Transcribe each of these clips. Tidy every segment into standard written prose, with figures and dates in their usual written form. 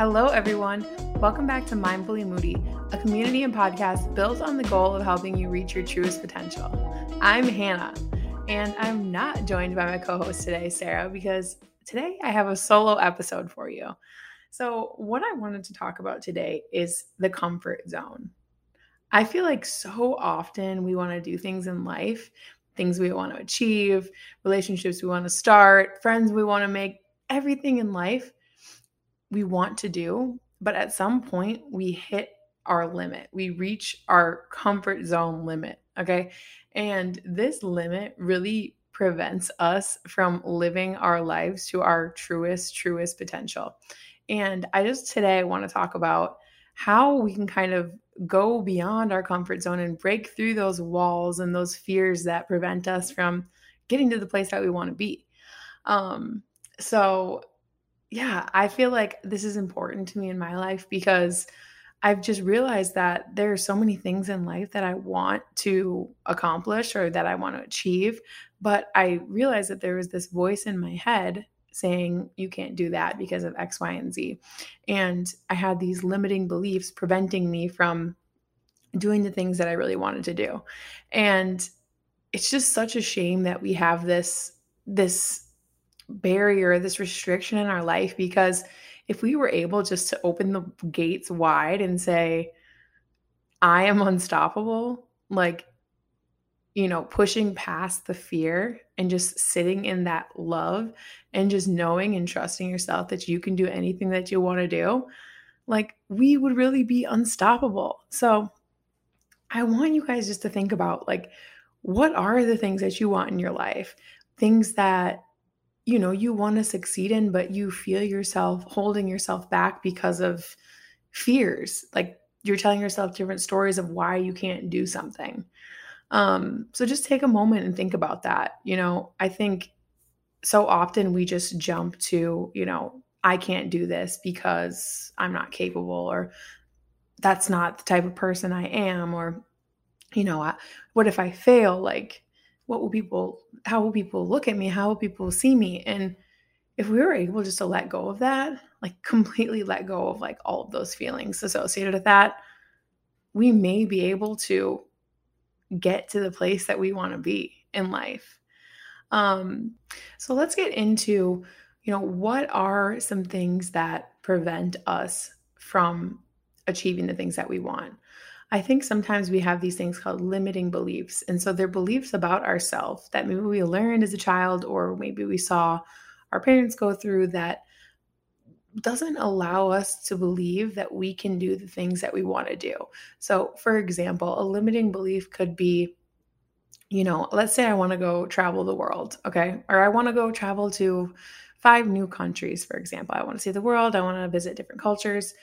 Hello everyone, welcome back to Mindfully Moody, a community and podcast built on the goal of helping you reach your truest potential. I'm Hannah, and I'm not joined by my co-host today, Sarah, because today I have a solo episode for you. So what I wanted to talk about today is the comfort zone. I feel like so often we want to do things in life, things we want to achieve, relationships we want to start, friends we want to make, everything in life we want to do, but at some point we hit our limit. We reach our comfort zone limit, okay? And this limit really prevents us from living our lives to our truest potential. And I just today want to talk about how we can kind of go beyond our comfort zone and break through those walls and those fears that prevent us from getting to the place that we want to be. Yeah, I feel like this is important to me in my life because I've just realized that there are so many things in life that I want to accomplish or that I want to achieve, but I realized that there was this voice in my head saying, you can't do that because of X, Y, and Z. And I had these limiting beliefs preventing me from doing the things that I really wanted to do. And it's just such a shame that we have this barrier, this restriction in our life, because if we were able just to open the gates wide and say, I am unstoppable, like, you know, pushing past the fear and just sitting in that love and just knowing and trusting yourself that you can do anything that you want to do, like, we would really be unstoppable. So I want you guys just to think about, like, what are the things that you want in your life? Things that you know, you want to succeed in, but you feel yourself holding yourself back because of fears. Like, you're telling yourself different stories of why you can't do something. So just take a moment and think about that. You know, I think so often we just jump to, you know, I can't do this because I'm not capable, or that's not the type of person I am, or, you know, what if I fail? Like, how will people look at me? How will people see me? And if we were able just to let go of that, like completely let go of like all of those feelings associated with that, we may be able to get to the place that we want to be in life. So let's get into, you know, what are some things that prevent us from achieving the things that we want? I think sometimes we have these things called limiting beliefs. And so they're beliefs about ourselves that maybe we learned as a child, or maybe we saw our parents go through, that doesn't allow us to believe that we can do the things that we want to do. So for example, a limiting belief could be, you know, let's say I want to go travel the world, okay? Or I want to go travel to 5 new countries, for example. I want to see the world. I want to visit different cultures.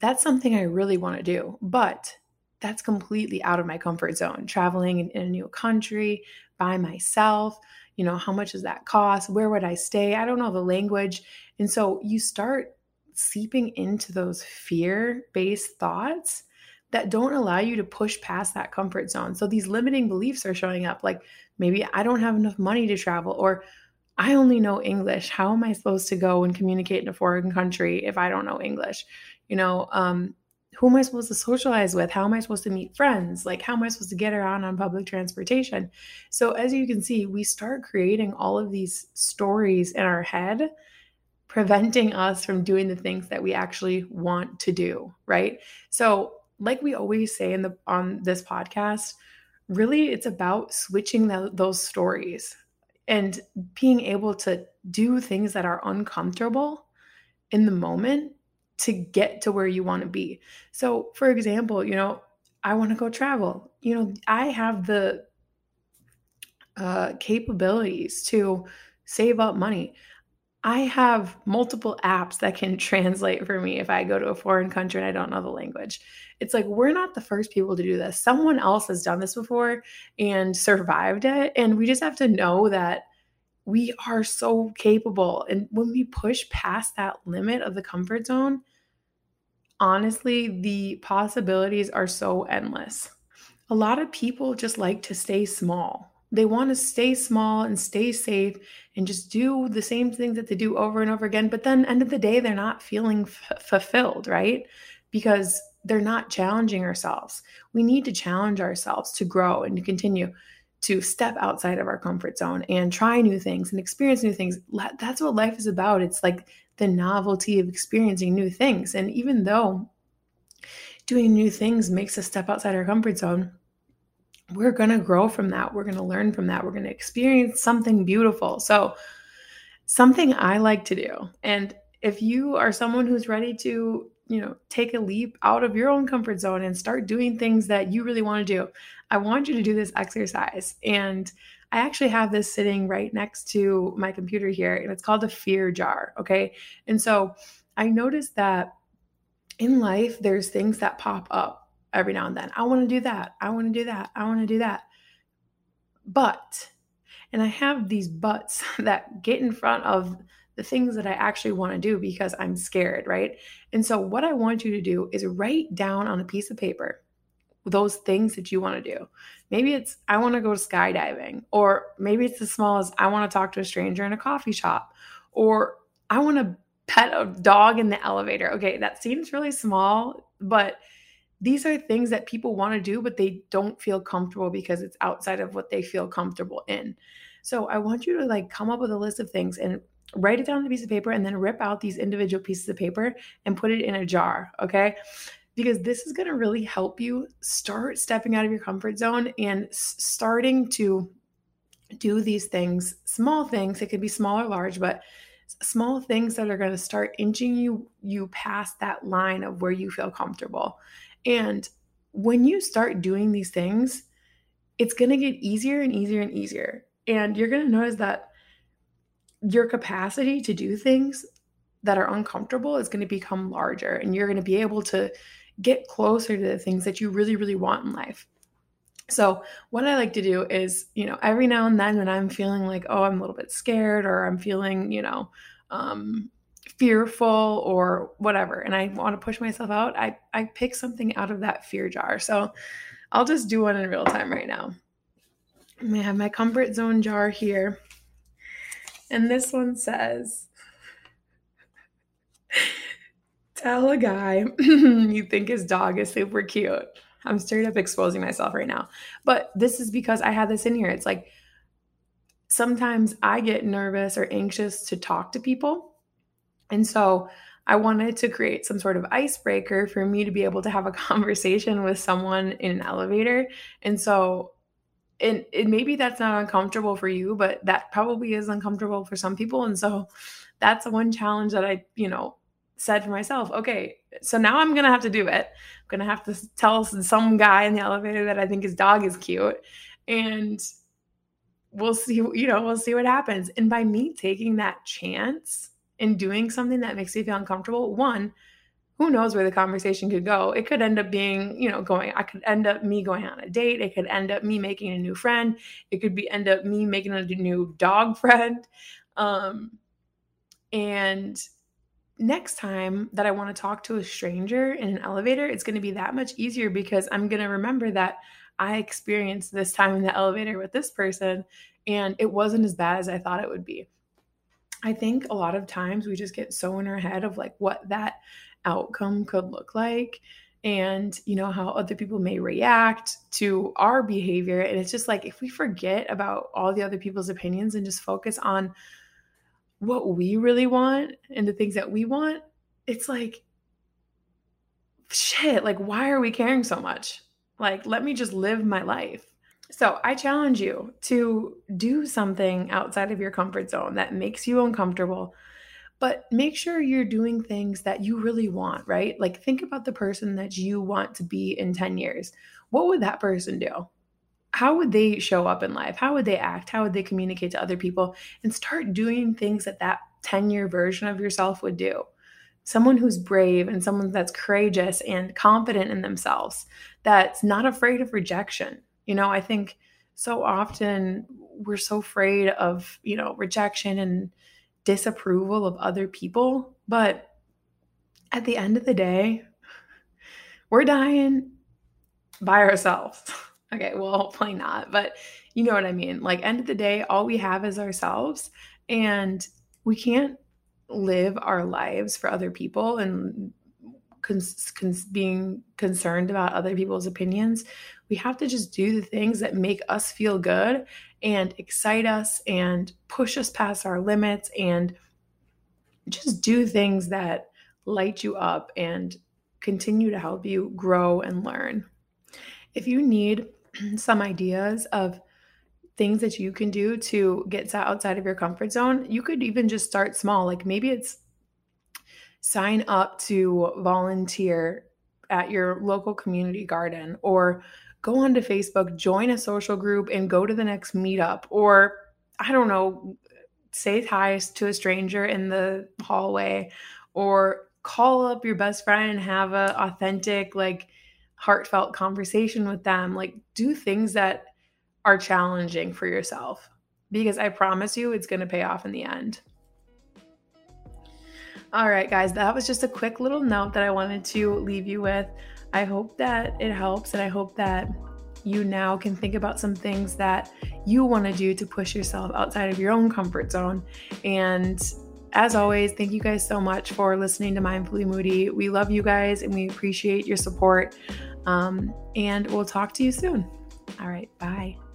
That's something I really want to do, but that's completely out of my comfort zone. Traveling in a new country by myself, you know, how much does that cost? Where would I stay? I don't know the language. And so you start seeping into those fear-based thoughts that don't allow you to push past that comfort zone. So these limiting beliefs are showing up, like, maybe I don't have enough money to travel, or I only know English. How am I supposed to go and communicate in a foreign country if I don't know English? You know, who am I supposed to socialize with? How am I supposed to meet friends? Like, how am I supposed to get around on public transportation? So as you can see, we start creating all of these stories in our head, preventing us from doing the things that we actually want to do, right? So like we always say on this podcast, really it's about switching those stories and being able to do things that are uncomfortable in the moment to get to where you want to be. So for example, you know, I want to go travel. You know, I have the capabilities to save up money. I have multiple apps that can translate for me if I go to a foreign country and I don't know the language. It's like, we're not the first people to do this. Someone else has done this before and survived it. And we just have to know that we are so capable. And when we push past that limit of the comfort zone, honestly, the possibilities are so endless. A lot of people just like to stay small. They want to stay small and stay safe and just do the same thing that they do over and over again. But then end of the day, they're not feeling fulfilled, right? Because they're not challenging ourselves. We need to challenge ourselves to grow and to continue to step outside of our comfort zone and try new things and experience new things. That's what life is about. It's like the novelty of experiencing new things. And even though doing new things makes us step outside our comfort zone, we're going to grow from that. We're going to learn from that. We're going to experience something beautiful. So something I like to do, and if you are someone who's ready to, take a leap out of your own comfort zone and start doing things that you really want to do, I want you to do this exercise. And I actually have this sitting right next to my computer here, and it's called a fear jar. Okay. And so I noticed that in life, there's things that pop up every now and then. I want to do that. I want to do that. I want to do that. But, and I have these buts that get in front of the things that I actually want to do because I'm scared, right? And so what I want you to do is write down on a piece of paper those things that you want to do. Maybe it's, I want to go skydiving, or maybe it's as small as I want to talk to a stranger in a coffee shop, or I want to pet a dog in the elevator. Okay. That seems really small, but these are things that people want to do, but they don't feel comfortable because it's outside of what they feel comfortable in. So I want you to come up with a list of things and write it down on a piece of paper, and then rip out these individual pieces of paper and put it in a jar. Okay. Because this is going to really help you start stepping out of your comfort zone and starting to do these things, small things. It could be small or large, but small things that are going to start inching you past that line of where you feel comfortable. And when you start doing these things, it's going to get easier and easier and easier. And you're going to notice that your capacity to do things that are uncomfortable is going to become larger. And you're going to be able to get closer to the things that you really, really want in life. So what I like to do is, every now and then when I'm feeling I'm a little bit scared, or I'm feeling, fearful or whatever, and I want to push myself out, I pick something out of that fear jar. So I'll just do one in real time right now. I'm going to have my comfort zone jar here. And this one says, tell a guy you think his dog is super cute. I'm straight up exposing myself right now. But this is because I had this in here. It's sometimes I get nervous or anxious to talk to people. And so I wanted to create some sort of icebreaker for me to be able to have a conversation with someone in an elevator. And so it maybe that's not uncomfortable for you, but that probably is uncomfortable for some people. And so that's one challenge that I, said for myself, okay, so now I'm going to have to do it. I'm going to have to tell some guy in the elevator that I think his dog is cute. And we'll see what happens. And by me taking that chance and doing something that makes you feel uncomfortable, one, who knows where the conversation could go? It could end up being, I could end up me going on a date. It could end up me making a new friend. It could be end up me making a new dog friend. And next time that I want to talk to a stranger in an elevator, it's going to be that much easier because I'm going to remember that I experienced this time in the elevator with this person, and it wasn't as bad as I thought it would be. I think a lot of times we just get so in our head of what that outcome could look like, and how other people may react to our behavior. And it's just if we forget about all the other people's opinions and just focus on what we really want and the things that we want, it's shit, why are we caring so much? Let me just live my life. So I challenge you to do something outside of your comfort zone that makes you uncomfortable, but make sure you're doing things that you really want, right? Think about the person that you want to be in 10 years. What would that person do? How would they show up in life? How would they act? How would they communicate to other people? And start doing things that 10-year version of yourself would do. Someone who's brave and someone that's courageous and confident in themselves, that's not afraid of rejection. I think so often we're so afraid of, rejection and disapproval of other people. But at the end of the day, we're dying by ourselves. Okay, well, hopefully not. But You know what I mean? Like, end of the day, all we have is ourselves, and we can't live our lives for other people and being concerned about other people's opinions. We have to just do the things that make us feel good and excite us and push us past our limits, and just do things that light you up and continue to help you grow and learn. If you need some ideas of things that you can do to get outside of your comfort zone, you could even just start small. Like, maybe it's sign up to volunteer at your local community garden, or go onto Facebook, join a social group and go to the next meetup, or I don't know, say hi to a stranger in the hallway, or call up your best friend and have an authentic, like, heartfelt conversation with them. Like, do things that are challenging for yourself, because I promise you it's going to pay off in the end. All right, guys, that was just a quick little note that I wanted to leave you with. I hope that it helps, and I hope that you now can think about some things that you want to do to push yourself outside of your own comfort zone. And as always, thank you guys so much for listening to Mindfully Moody. We love you guys, and we appreciate your support. And we'll talk to you soon. All right, bye.